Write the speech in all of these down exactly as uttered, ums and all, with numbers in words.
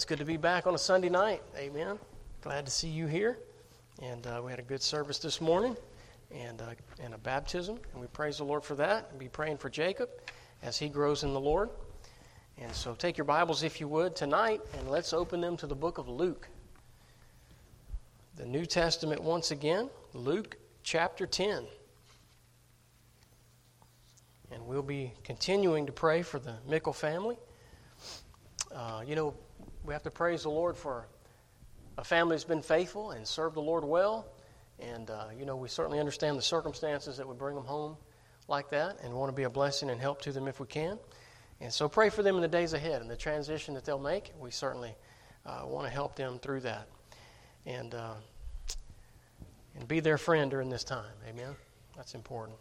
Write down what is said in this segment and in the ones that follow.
it's good to be back on a Sunday night. Amen. Glad to see you here. And uh, we had a good service this morning and, uh, and a baptism. And we praise the Lord for that. And be praying for Jacob as he grows in the Lord. And so take your Bibles, if you would, tonight, and let's open them to the book of Luke. The New Testament once again, Luke chapter ten. And we'll be continuing to pray for the Mickle family. Uh, you know, we have to praise the Lord for a family that's been faithful and served the Lord well. And, uh, you know, we certainly understand the circumstances that would bring them home like that, and want to be a blessing and help to them if we can. And so pray for them in the days ahead and the transition that they'll make. We certainly uh, want to help them through that and, uh, and be their friend during this time. Amen? That's important.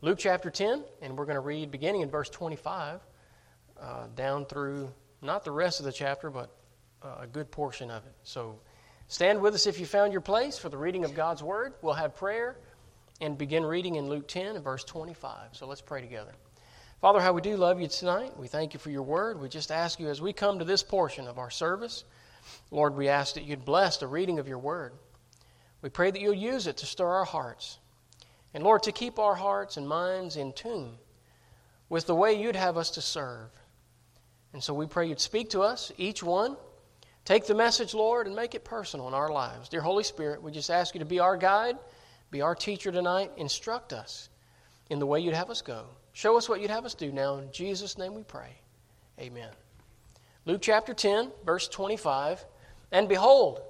Luke chapter ten, and we're going to read beginning in verse twenty-five uh, down through... not the rest of the chapter, but a good portion of it. So stand with us if you found your place for the reading of God's Word. We'll have prayer and begin reading in Luke ten and verse twenty-five. So let's pray together. Father, how we do love you tonight. We thank you for your Word. We just ask you, as we come to this portion of our service, Lord, we ask that you'd bless the reading of your Word. We pray that you'll use it to stir our hearts. And Lord, to keep our hearts and minds in tune with the way you'd have us to serve. And so we pray you'd speak to us, each one. Take the message, Lord, and make it personal in our lives. Dear Holy Spirit, we just ask you to be our guide, be our teacher tonight. Instruct us in the way you'd have us go. Show us what you'd have us do now. In Jesus' name we pray. Amen. Luke chapter ten, verse twenty-five. And behold,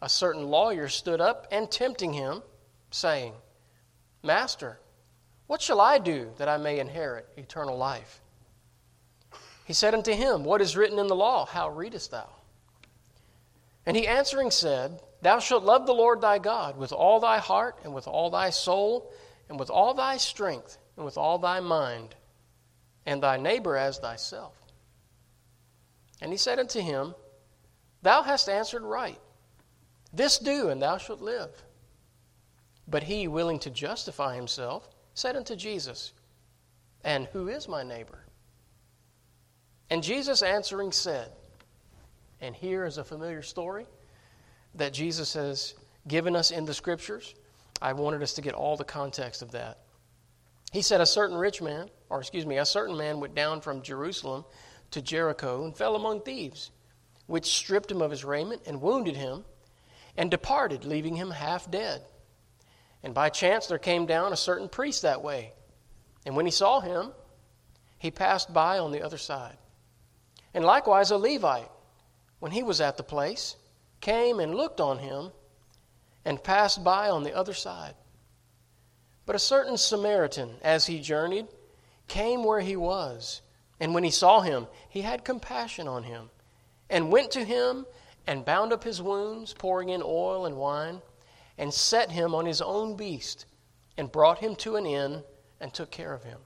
a certain lawyer stood up and tempting him, saying, Master, what shall I do that I may inherit eternal life? He said unto him, What is written in the law? How readest thou? And he answering said, Thou shalt love the Lord thy God with all thy heart, and with all thy soul, and with all thy strength, and with all thy mind, and thy neighbor as thyself. And he said unto him, Thou hast answered right. This do, and thou shalt live. But he, willing to justify himself, said unto Jesus, And who is my neighbor? And Jesus answering said, and here is a familiar story that Jesus has given us in the Scriptures. I wanted us to get all the context of that. He said, a certain rich man, or excuse me, a certain man went down from Jerusalem to Jericho and fell among thieves, which stripped him of his raiment and wounded him, and departed, leaving him half dead. And by chance there came down a certain priest that way, and when he saw him, he passed by on the other side. And likewise a Levite, when he was at the place, came and looked on him and passed by on the other side. But a certain Samaritan, as he journeyed, came where he was. And when he saw him, he had compassion on him and went to him and bound up his wounds, pouring in oil and wine, and set him on his own beast and brought him to an inn and took care of him.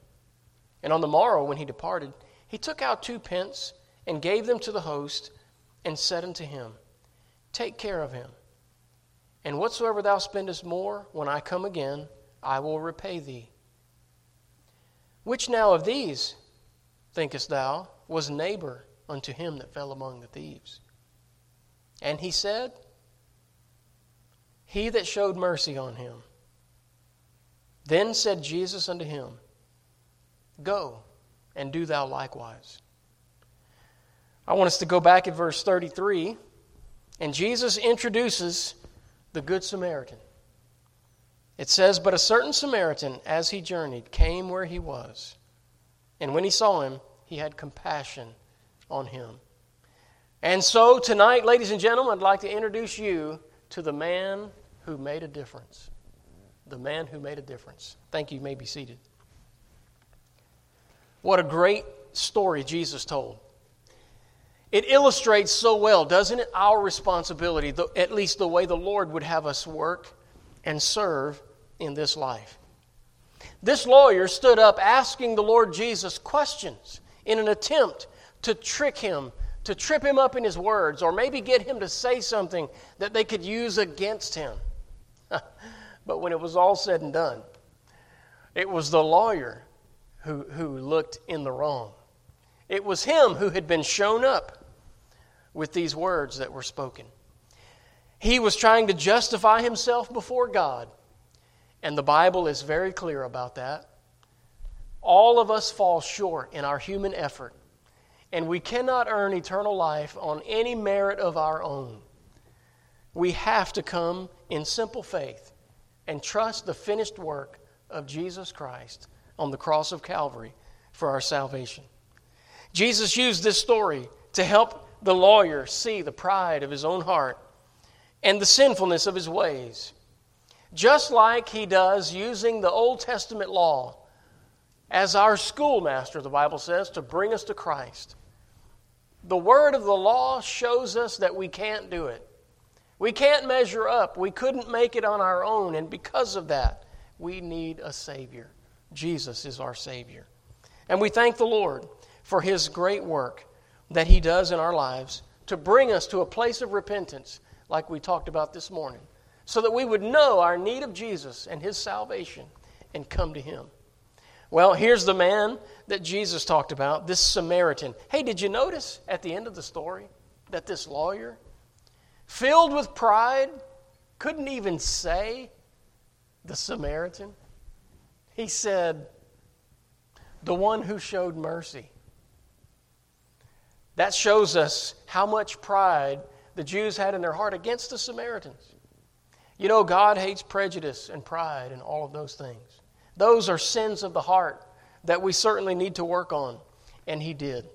And on the morrow, when he departed, he took out two pence and gave them to the host, and said unto him, Take care of him, and whatsoever thou spendest more, when I come again, I will repay thee. Which now of these, thinkest thou, was neighbor unto him that fell among the thieves? And he said, He that showed mercy on him. Then said Jesus unto him, Go, and do thou likewise. I want us to go back at verse thirty-three, and Jesus introduces the Good Samaritan. It says, But a certain Samaritan, as he journeyed, came where he was, and when he saw him, he had compassion on him. And so tonight, ladies and gentlemen, I'd like to introduce you to the man who made a difference. The man who made a difference. Thank you. You may be seated. What a great story Jesus told. It illustrates so well, doesn't it, our responsibility, the, at least the way the Lord would have us work and serve in this life. This lawyer stood up asking the Lord Jesus questions in an attempt to trick him, to trip him up in his words, or maybe get him to say something that they could use against him. But when it was all said and done, it was the lawyer who, who looked in the wrong. It was him who had been shown up with these words that were spoken. He was trying to justify himself before God. And the Bible is very clear about that. All of us fall short in our human effort, and we cannot earn eternal life on any merit of our own. We have to come in simple faith and trust the finished work of Jesus Christ on the cross of Calvary for our salvation. Jesus used this story to help the lawyer see the pride of his own heart and the sinfulness of his ways, just like he does using the Old Testament law as our schoolmaster, the Bible says, to bring us to Christ. The word of the law shows us that we can't do it. We can't measure up. We couldn't make it on our own. And because of that, we need a Savior. Jesus is our Savior. And we thank the Lord for His great work that He does in our lives to bring us to a place of repentance, like we talked about this morning, so that we would know our need of Jesus and His salvation and come to Him. Well, here's the man that Jesus talked about, this Samaritan. Hey, did you notice at the end of the story that this lawyer, filled with pride, couldn't even say the Samaritan? He said, the one who showed mercy. That shows us how much pride the Jews had in their heart against the Samaritans. You know, God hates prejudice and pride and all of those things. Those are sins of the heart that we certainly need to work on, and He did.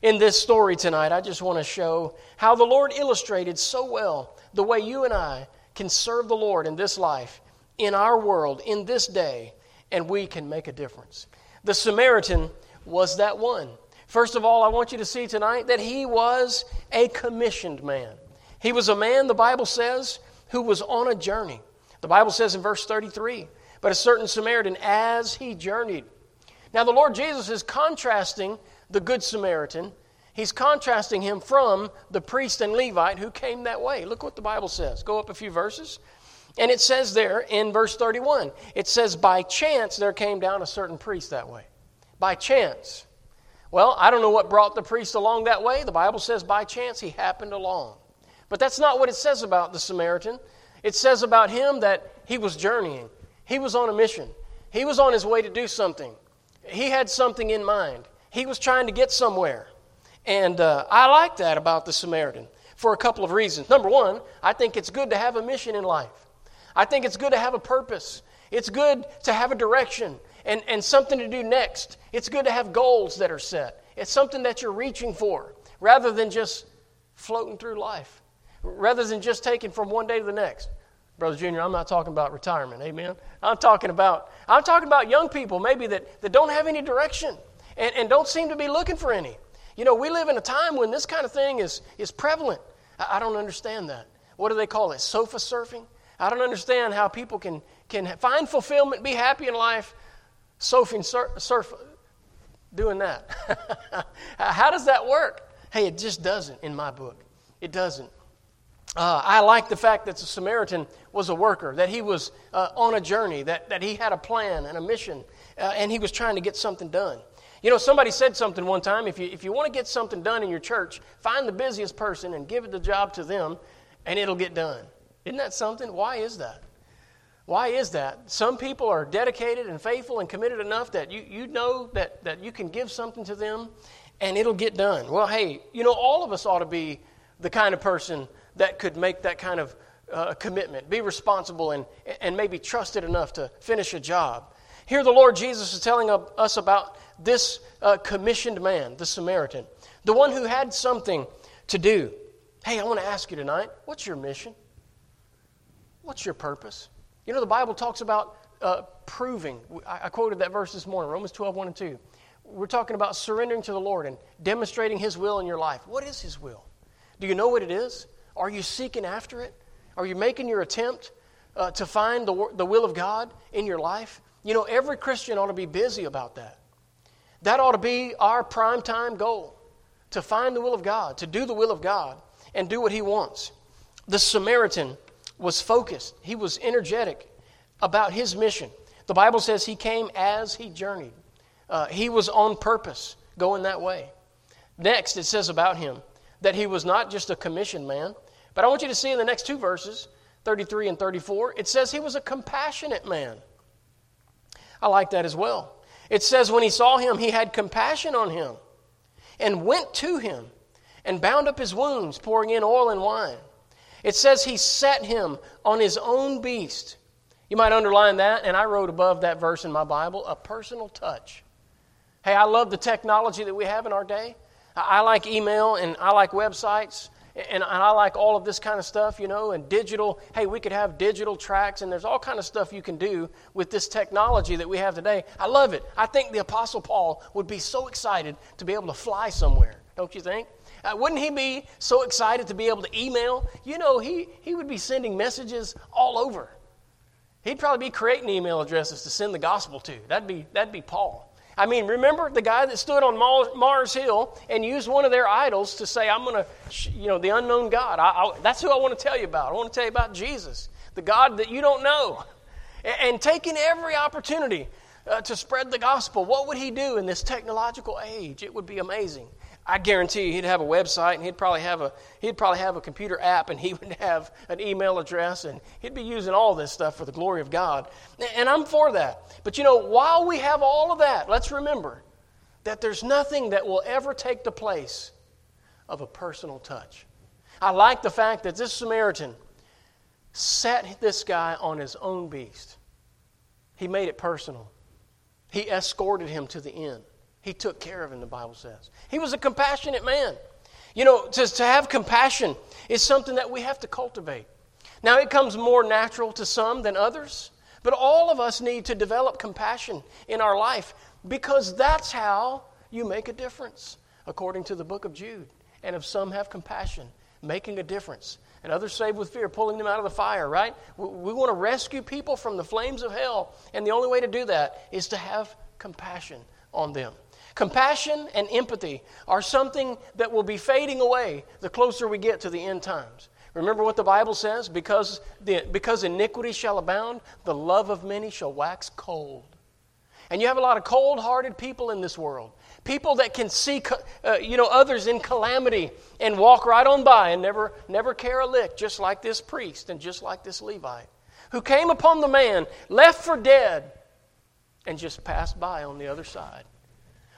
In this story tonight, I just want to show how the Lord illustrated so well the way you and I can serve the Lord in this life, in our world, in this day, and we can make a difference. The Samaritan was that one. First of all, I want you to see tonight that he was a commissioned man. He was a man, the Bible says, who was on a journey. The Bible says in verse thirty-three, but a certain Samaritan as he journeyed. Now the Lord Jesus is contrasting the Good Samaritan. He's contrasting him from the priest and Levite who came that way. Look what the Bible says. Go up a few verses. And it says there in verse thirty-one, it says, by chance there came down a certain priest that way. By chance. Well, I don't know what brought the priest along that way. The Bible says by chance he happened along. But that's not what it says about the Samaritan. It says about him that he was journeying. He was on a mission. He was on his way to do something. He had something in mind. He was trying to get somewhere. And uh, I like that about the Samaritan for a couple of reasons. Number one, I think it's good to have a mission in life. I think it's good to have a purpose. It's good to have a direction and, and something to do next. It's good to have goals that are set. It's something that you're reaching for rather than just floating through life, rather than just taking from one day to the next. Brother Junior, I'm not talking about retirement, amen? I'm talking about I'm talking about young people maybe that, that don't have any direction and, and don't seem to be looking for any. You know, we live in a time when this kind of thing is, is prevalent. I, I don't understand that. What do they call it, sofa surfing? I don't understand how people can, can find fulfillment, be happy in life, surfing, sur, surf, doing that. How does that work? Hey, it just doesn't in my book. It doesn't. Uh, I like the fact that the Samaritan was a worker, that he was uh, on a journey, that, that he had a plan and a mission, uh, and he was trying to get something done. You know, somebody said something one time, if you, if you want to get something done in your church, find the busiest person and give the job to them, and it'll get done. Isn't that something? Why is that? Why is that? Some people are dedicated and faithful and committed enough that you, you know that, that you can give something to them, and it'll get done. Well, hey, you know, all of us ought to be the kind of person that could make that kind of uh, commitment, be responsible, and, and maybe trusted enough to finish a job. Here the Lord Jesus is telling us about this uh, commissioned man, the Samaritan, the one who had something to do. Hey, I want to ask you tonight, what's your mission? What's your purpose? You know, the Bible talks about uh, proving. I, I quoted that verse this morning, Romans twelve, one and two. We're talking about surrendering to the Lord and demonstrating His will in your life. What is His will? Do you know what it is? Are you seeking after it? Are you making your attempt uh, to find the, the will of God in your life? You know, every Christian ought to be busy about that. That ought to be our primetime goal, to find the will of God, to do the will of God, and do what He wants. The Samaritan was focused. He was energetic about his mission. The Bible says he came as he journeyed. Uh, he was on purpose going that way. Next, it says about him that he was not just a commissioned man. But I want you to see in the next two verses, thirty-three and thirty-four, it says he was a compassionate man. I like that as well. It says when he saw him, he had compassion on him and went to him and bound up his wounds, pouring in oil and wine. It says he set him on his own beast. You might underline that, and I wrote above that verse in my Bible, a personal touch. Hey, I love the technology that we have in our day. I like email, and I like websites, and I like all of this kind of stuff, you know, and digital. Hey, we could have digital tracks, and there's all kind of stuff you can do with this technology that we have today. I love it. I think the Apostle Paul would be so excited to be able to fly somewhere, don't you think? Uh, wouldn't he be so excited to be able to email? You know, he, he would be sending messages all over. He'd probably be creating email addresses to send the gospel to. That'd be, that'd be Paul. I mean, remember the guy that stood on Mars Hill and used one of their idols to say, I'm going to, you know, the unknown God. I, I, that's who I want to tell you about. I want to tell you about Jesus, the God that you don't know. And, and taking every opportunity uh, to spread the gospel. What would he do in this technological age? It would be amazing. I guarantee you he'd have a website, and he'd probably have a he'd probably have a computer app, and he would have an email address, and he'd be using all this stuff for the glory of God. And I'm for that. But you know, while we have all of that, let's remember that there's nothing that will ever take the place of a personal touch. I like the fact that this Samaritan set this guy on his own beast. He made it personal. He escorted him to the inn. He took care of him, the Bible says. He was a compassionate man. You know, to, to have compassion is something that we have to cultivate. Now, it comes more natural to some than others, but all of us need to develop compassion in our life because that's how you make a difference, according to the book of Jude. And if some have compassion, making a difference, and others saved with fear, pulling them out of the fire, right? We, we want to rescue people from the flames of hell, and the only way to do that is to have compassion on them. Compassion and empathy are something that will be fading away the closer we get to the end times. Remember what the Bible says? Because, the, because iniquity shall abound, the love of many shall wax cold. And you have a lot of cold-hearted people in this world. People that can see uh, you know, others in calamity and walk right on by and never, never care a lick, just like this priest and just like this Levite, who came upon the man, left for dead, and just passed by on the other side.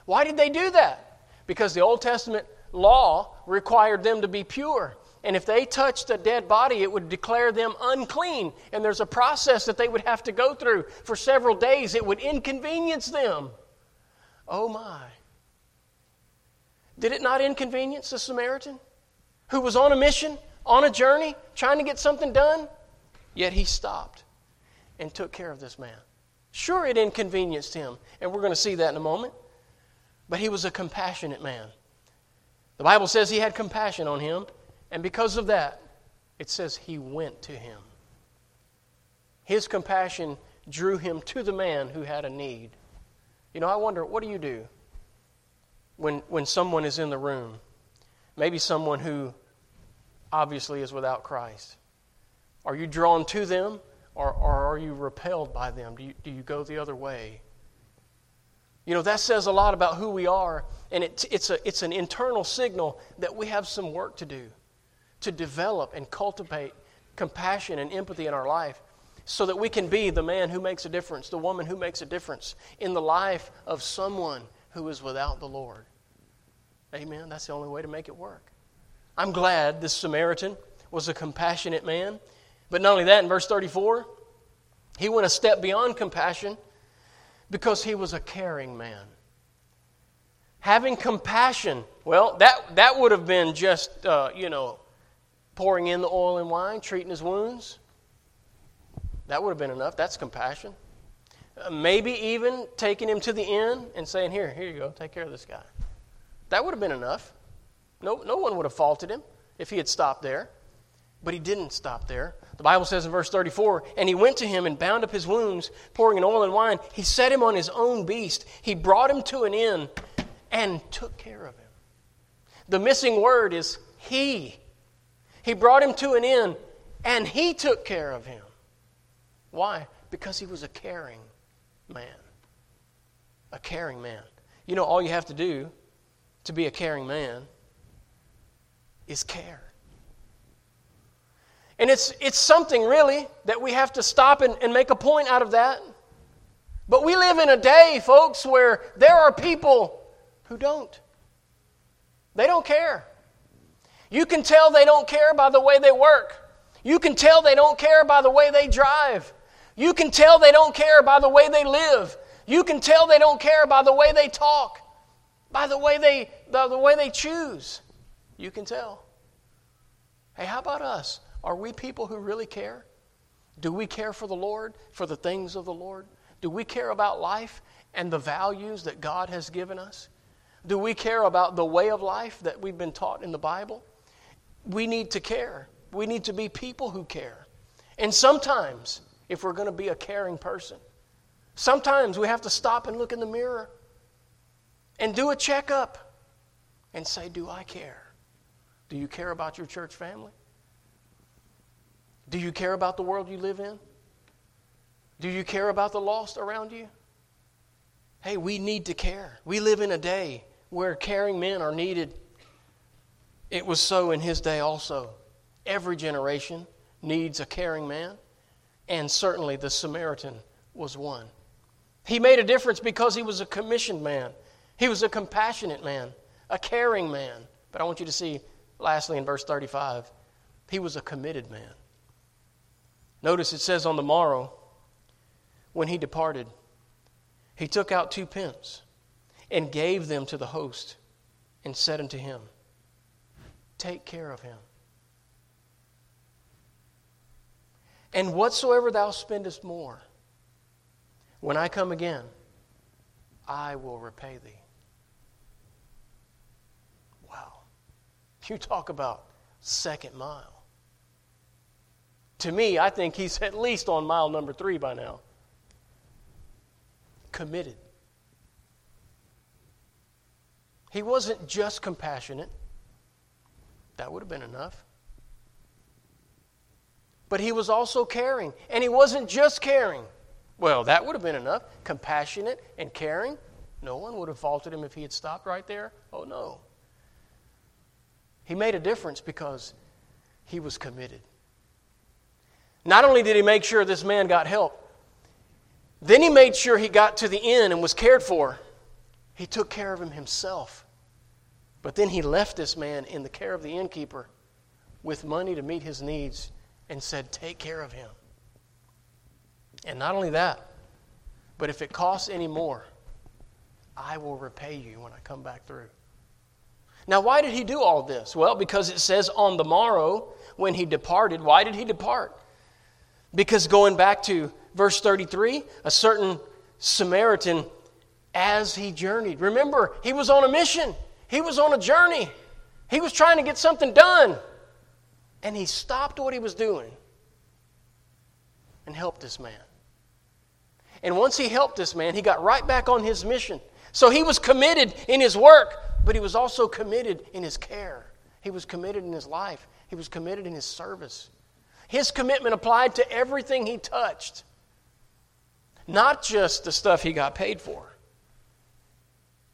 Why did they do that? Because the Old Testament law required them to be pure. And if they touched a dead body, it would declare them unclean. And there's a process that they would have to go through for several days. It would inconvenience them. Oh my. Did it not inconvenience the Samaritan who was on a mission, on a journey, trying to get something done? Yet he stopped and took care of this man. Sure, it inconvenienced him. And we're going to see that in a moment. But he was a compassionate man. The Bible says he had compassion on him, and because of that, it says he went to him. His compassion drew him to the man who had a need. You know, I wonder, what do you do when, when someone is in the room? Maybe someone who obviously is without Christ. Are you drawn to them, or, or are you repelled by them? Do you, do you go the other way? You know, that says a lot about who we are, and it, it's a, it's an internal signal that we have some work to do to develop and cultivate compassion and empathy in our life so that we can be the man who makes a difference, the woman who makes a difference in the life of someone who is without the Lord. Amen? That's the only way to make it work. I'm glad this Samaritan was a compassionate man, but not only that, in verse thirty-four, he went a step beyond compassion because he was a caring man. Having compassion, well, that, that would have been just, uh, you know, pouring in the oil and wine, treating his wounds. That would have been enough. That's compassion. Uh, maybe even taking him to the inn and saying, here, here you go, take care of this guy. That would have been enough. No, no one would have faulted him if he had stopped there. But he didn't stop there. The Bible says in verse thirty-four, and he went to him and bound up his wounds, pouring in oil and wine. He set him on his own beast. He brought him to an inn and took care of him. The missing word is he. He brought him to an inn and he took care of him. Why? Because he was a caring man. A caring man. You know, all you have to do to be a caring man is care. And it's it's something, really, that we have to stop and, and make a point out of that. But we live in a day, folks, where there are people who don't. They don't care. You can tell they don't care by the way they work. You can tell they don't care by the way they drive. You can tell they don't care by the way they live. You can tell they don't care by the way they talk, by the way they the, the way they choose. You can tell. Hey, how about us? Are we people who really care? Do we care for the Lord, for the things of the Lord? Do we care about life and the values that God has given us? Do we care about the way of life that we've been taught in the Bible? We need to care. We need to be people who care. And sometimes, if we're going to be a caring person, sometimes we have to stop and look in the mirror and do a checkup and say, do I care? Do you care about your church family? Do you care about the world you live in? Do you care about the lost around you? Hey, we need to care. We live in a day where caring men are needed. It was so in his day also. Every generation needs a caring man, and certainly the Samaritan was one. He made a difference because he was a commissioned man. He was a compassionate man, a caring man. But I want you to see, lastly, in verse thirty-five, he was a committed man. Notice it says on the morrow, when he departed, he took out two pence and gave them to the host and said unto him, take care of him. And whatsoever thou spendest more, when I come again, I will repay thee. Wow. You talk about second mile. To me, I think he's at least on mile number three by now. Committed. He wasn't just compassionate. That would have been enough. But he was also caring. And he wasn't just caring. Well, that would have been enough. Compassionate and caring. No one would have faulted him if he had stopped right there. Oh, no. He made a difference because he was committed. Not only did he make sure this man got help, then he made sure he got to the inn and was cared for. He took care of him himself. But then he left this man in the care of the innkeeper with money to meet his needs and said, take care of him. And not only that, but if it costs any more, I will repay you when I come back through. Now, why did he do all this? Well, because it says on the morrow when he departed. Why did he depart? Because going back to verse thirty-three, a certain Samaritan, as he journeyed. Remember, he was on a mission. He was on a journey. He was trying to get something done. And he stopped what he was doing and helped this man. And once he helped this man, he got right back on his mission. So he was committed in his work, but he was also committed in his care. He was committed in his life. He was committed in his service. His commitment applied to everything he touched. Not just the stuff he got paid for.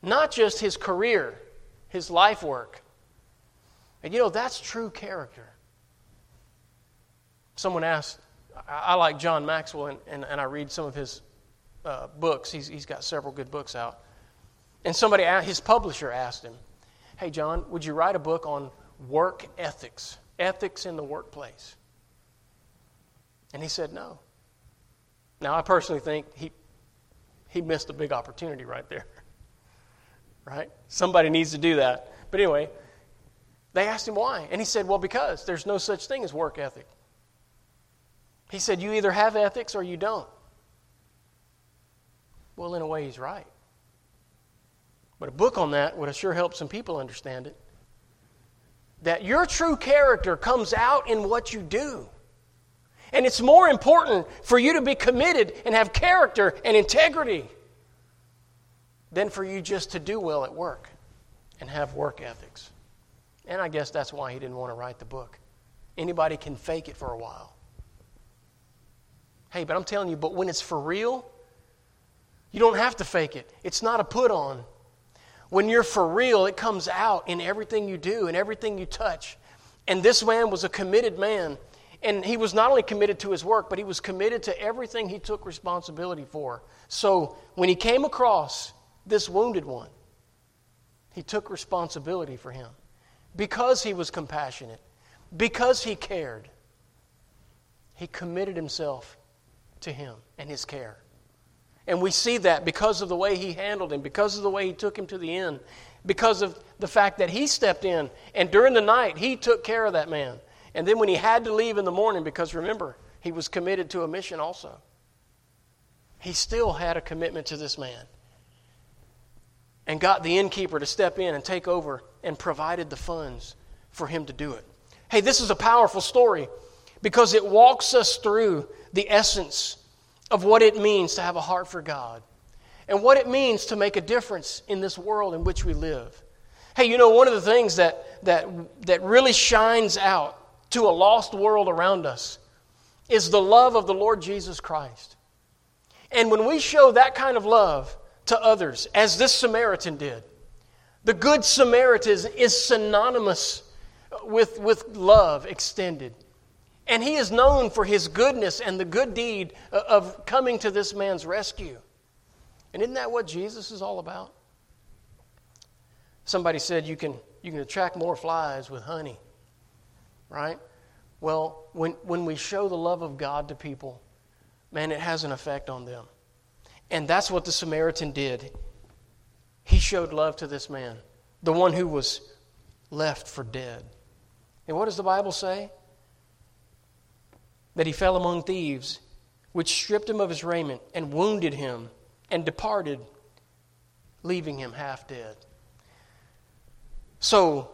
Not just his career, his life work. And you know, that's true character. Someone asked, I, I like John Maxwell, and, and, and I read some of his uh, books. He's, he's got several good books out. And somebody, his publisher asked him, hey, John, would you write a book on work ethics, ethics in the workplace? And he said no. Now, I personally think he he missed a big opportunity right there. Right? Somebody needs to do that. But anyway, they asked him why. And he said, well, because there's no such thing as work ethic. He said, you either have ethics or you don't. Well, in a way, he's right. But a book on that would have sure helped some people understand it. That your true character comes out in what you do. And it's more important for you to be committed and have character and integrity than for you just to do well at work and have work ethics. And I guess that's why he didn't want to write the book. Anybody can fake it for a while. Hey, but I'm telling you, but when it's for real, you don't have to fake it. It's not a put on. When you're for real, it comes out in everything you do and everything you touch. And this man was a committed man. And he was not only committed to his work, but he was committed to everything he took responsibility for. So when he came across this wounded one, he took responsibility for him because he was compassionate, because he cared. He committed himself to him and his care. And we see that because of the way he handled him, because of the way he took him to the end, because of the fact that he stepped in, and during the night he took care of that man. And then when he had to leave in the morning, because remember, he was committed to a mission also. He still had a commitment to this man and got the innkeeper to step in and take over and provided the funds for him to do it. Hey, this is a powerful story because it walks us through the essence of what it means to have a heart for God and what it means to make a difference in this world in which we live. Hey, you know, one of the things that that that really shines out to a lost world around us is the love of the Lord Jesus Christ. And when we show that kind of love to others, as this Samaritan did, the Good Samaritan is synonymous with, with love extended. And he is known for his goodness and the good deed of coming to this man's rescue. And isn't that what Jesus is all about? Somebody said you can you can attract more flies with honey. Right? Well, when, when we show the love of God to people, man, it has an effect on them. And that's what the Samaritan did. He showed love to this man, the one who was left for dead. And what does the Bible say? That he fell among thieves, which stripped him of his raiment and wounded him and departed, leaving him half dead. So,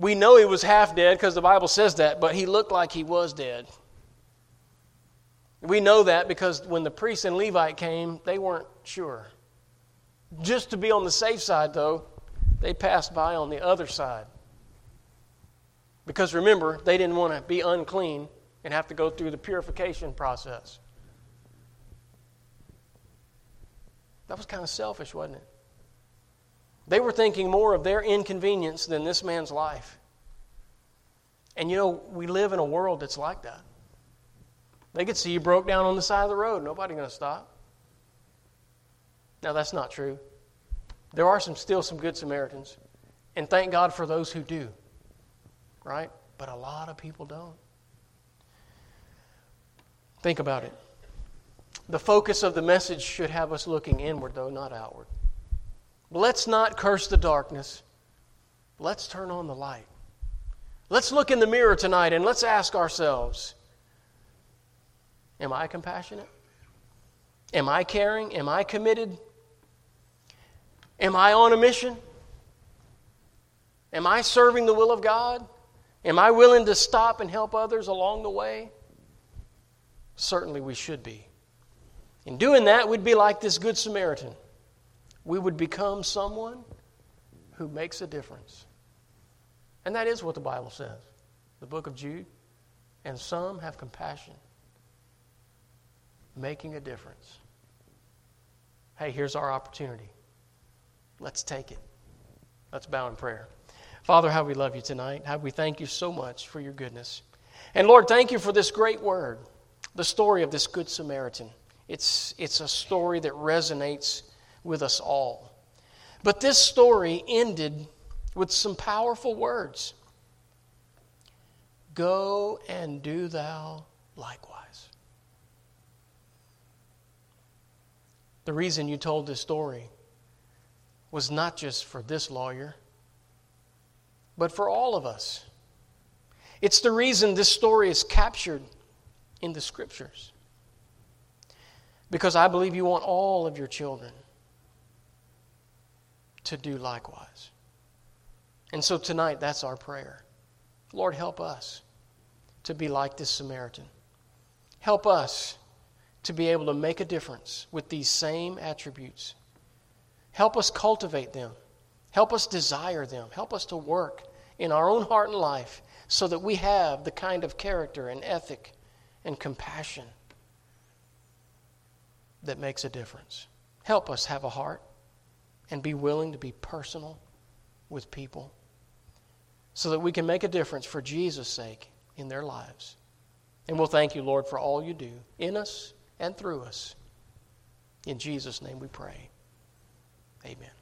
we know he was half dead because the Bible says that, but he looked like he was dead. We know that because when the priest and Levite came, they weren't sure. Just to be on the safe side, though, they passed by on the other side. Because remember, they didn't want to be unclean and have to go through the purification process. That was kind of selfish, wasn't it? They were thinking more of their inconvenience than this man's life. And you know, we live in a world that's like that. They could see you broke down on the side of the road. Nobody's going to stop. Now, that's not true. There are some still some good Samaritans. And thank God for those who do. Right? But a lot of people don't. Think about it. The focus of the message should have us looking inward, though, not outward. Let's not curse the darkness. Let's turn on the light. Let's look in the mirror tonight and let's ask ourselves, am I compassionate? Am I caring? Am I committed? Am I on a mission? Am I serving the will of God? Am I willing to stop and help others along the way? Certainly we should be. In doing that, we'd be like this Good Samaritan. We would become someone who makes a difference. And that is what the Bible says. The book of Jude. And some have compassion. Making a difference. Hey, here's our opportunity. Let's take it. Let's bow in prayer. Father, how we love you tonight. How we thank you so much for your goodness. And Lord, thank you for this great word. The story of this Good Samaritan. It's, it's a story that resonates with us all. But this story ended with some powerful words. Go and do thou likewise. The reason you told this story was not just for this lawyer, but for all of us. It's the reason this story is captured in the Scriptures. Because I believe you want all of your children to do likewise. And so tonight, that's our prayer. Lord, help us to be like this Samaritan. Help us to be able to make a difference with these same attributes. Help us cultivate them. Help us desire them. Help us to work in our own heart and life so that we have the kind of character and ethic and compassion that makes a difference. Help us have a heart and be willing to be personal with people so that we can make a difference for Jesus' sake in their lives. And we'll thank you, Lord, for all you do in us and through us. In Jesus' name we pray. Amen.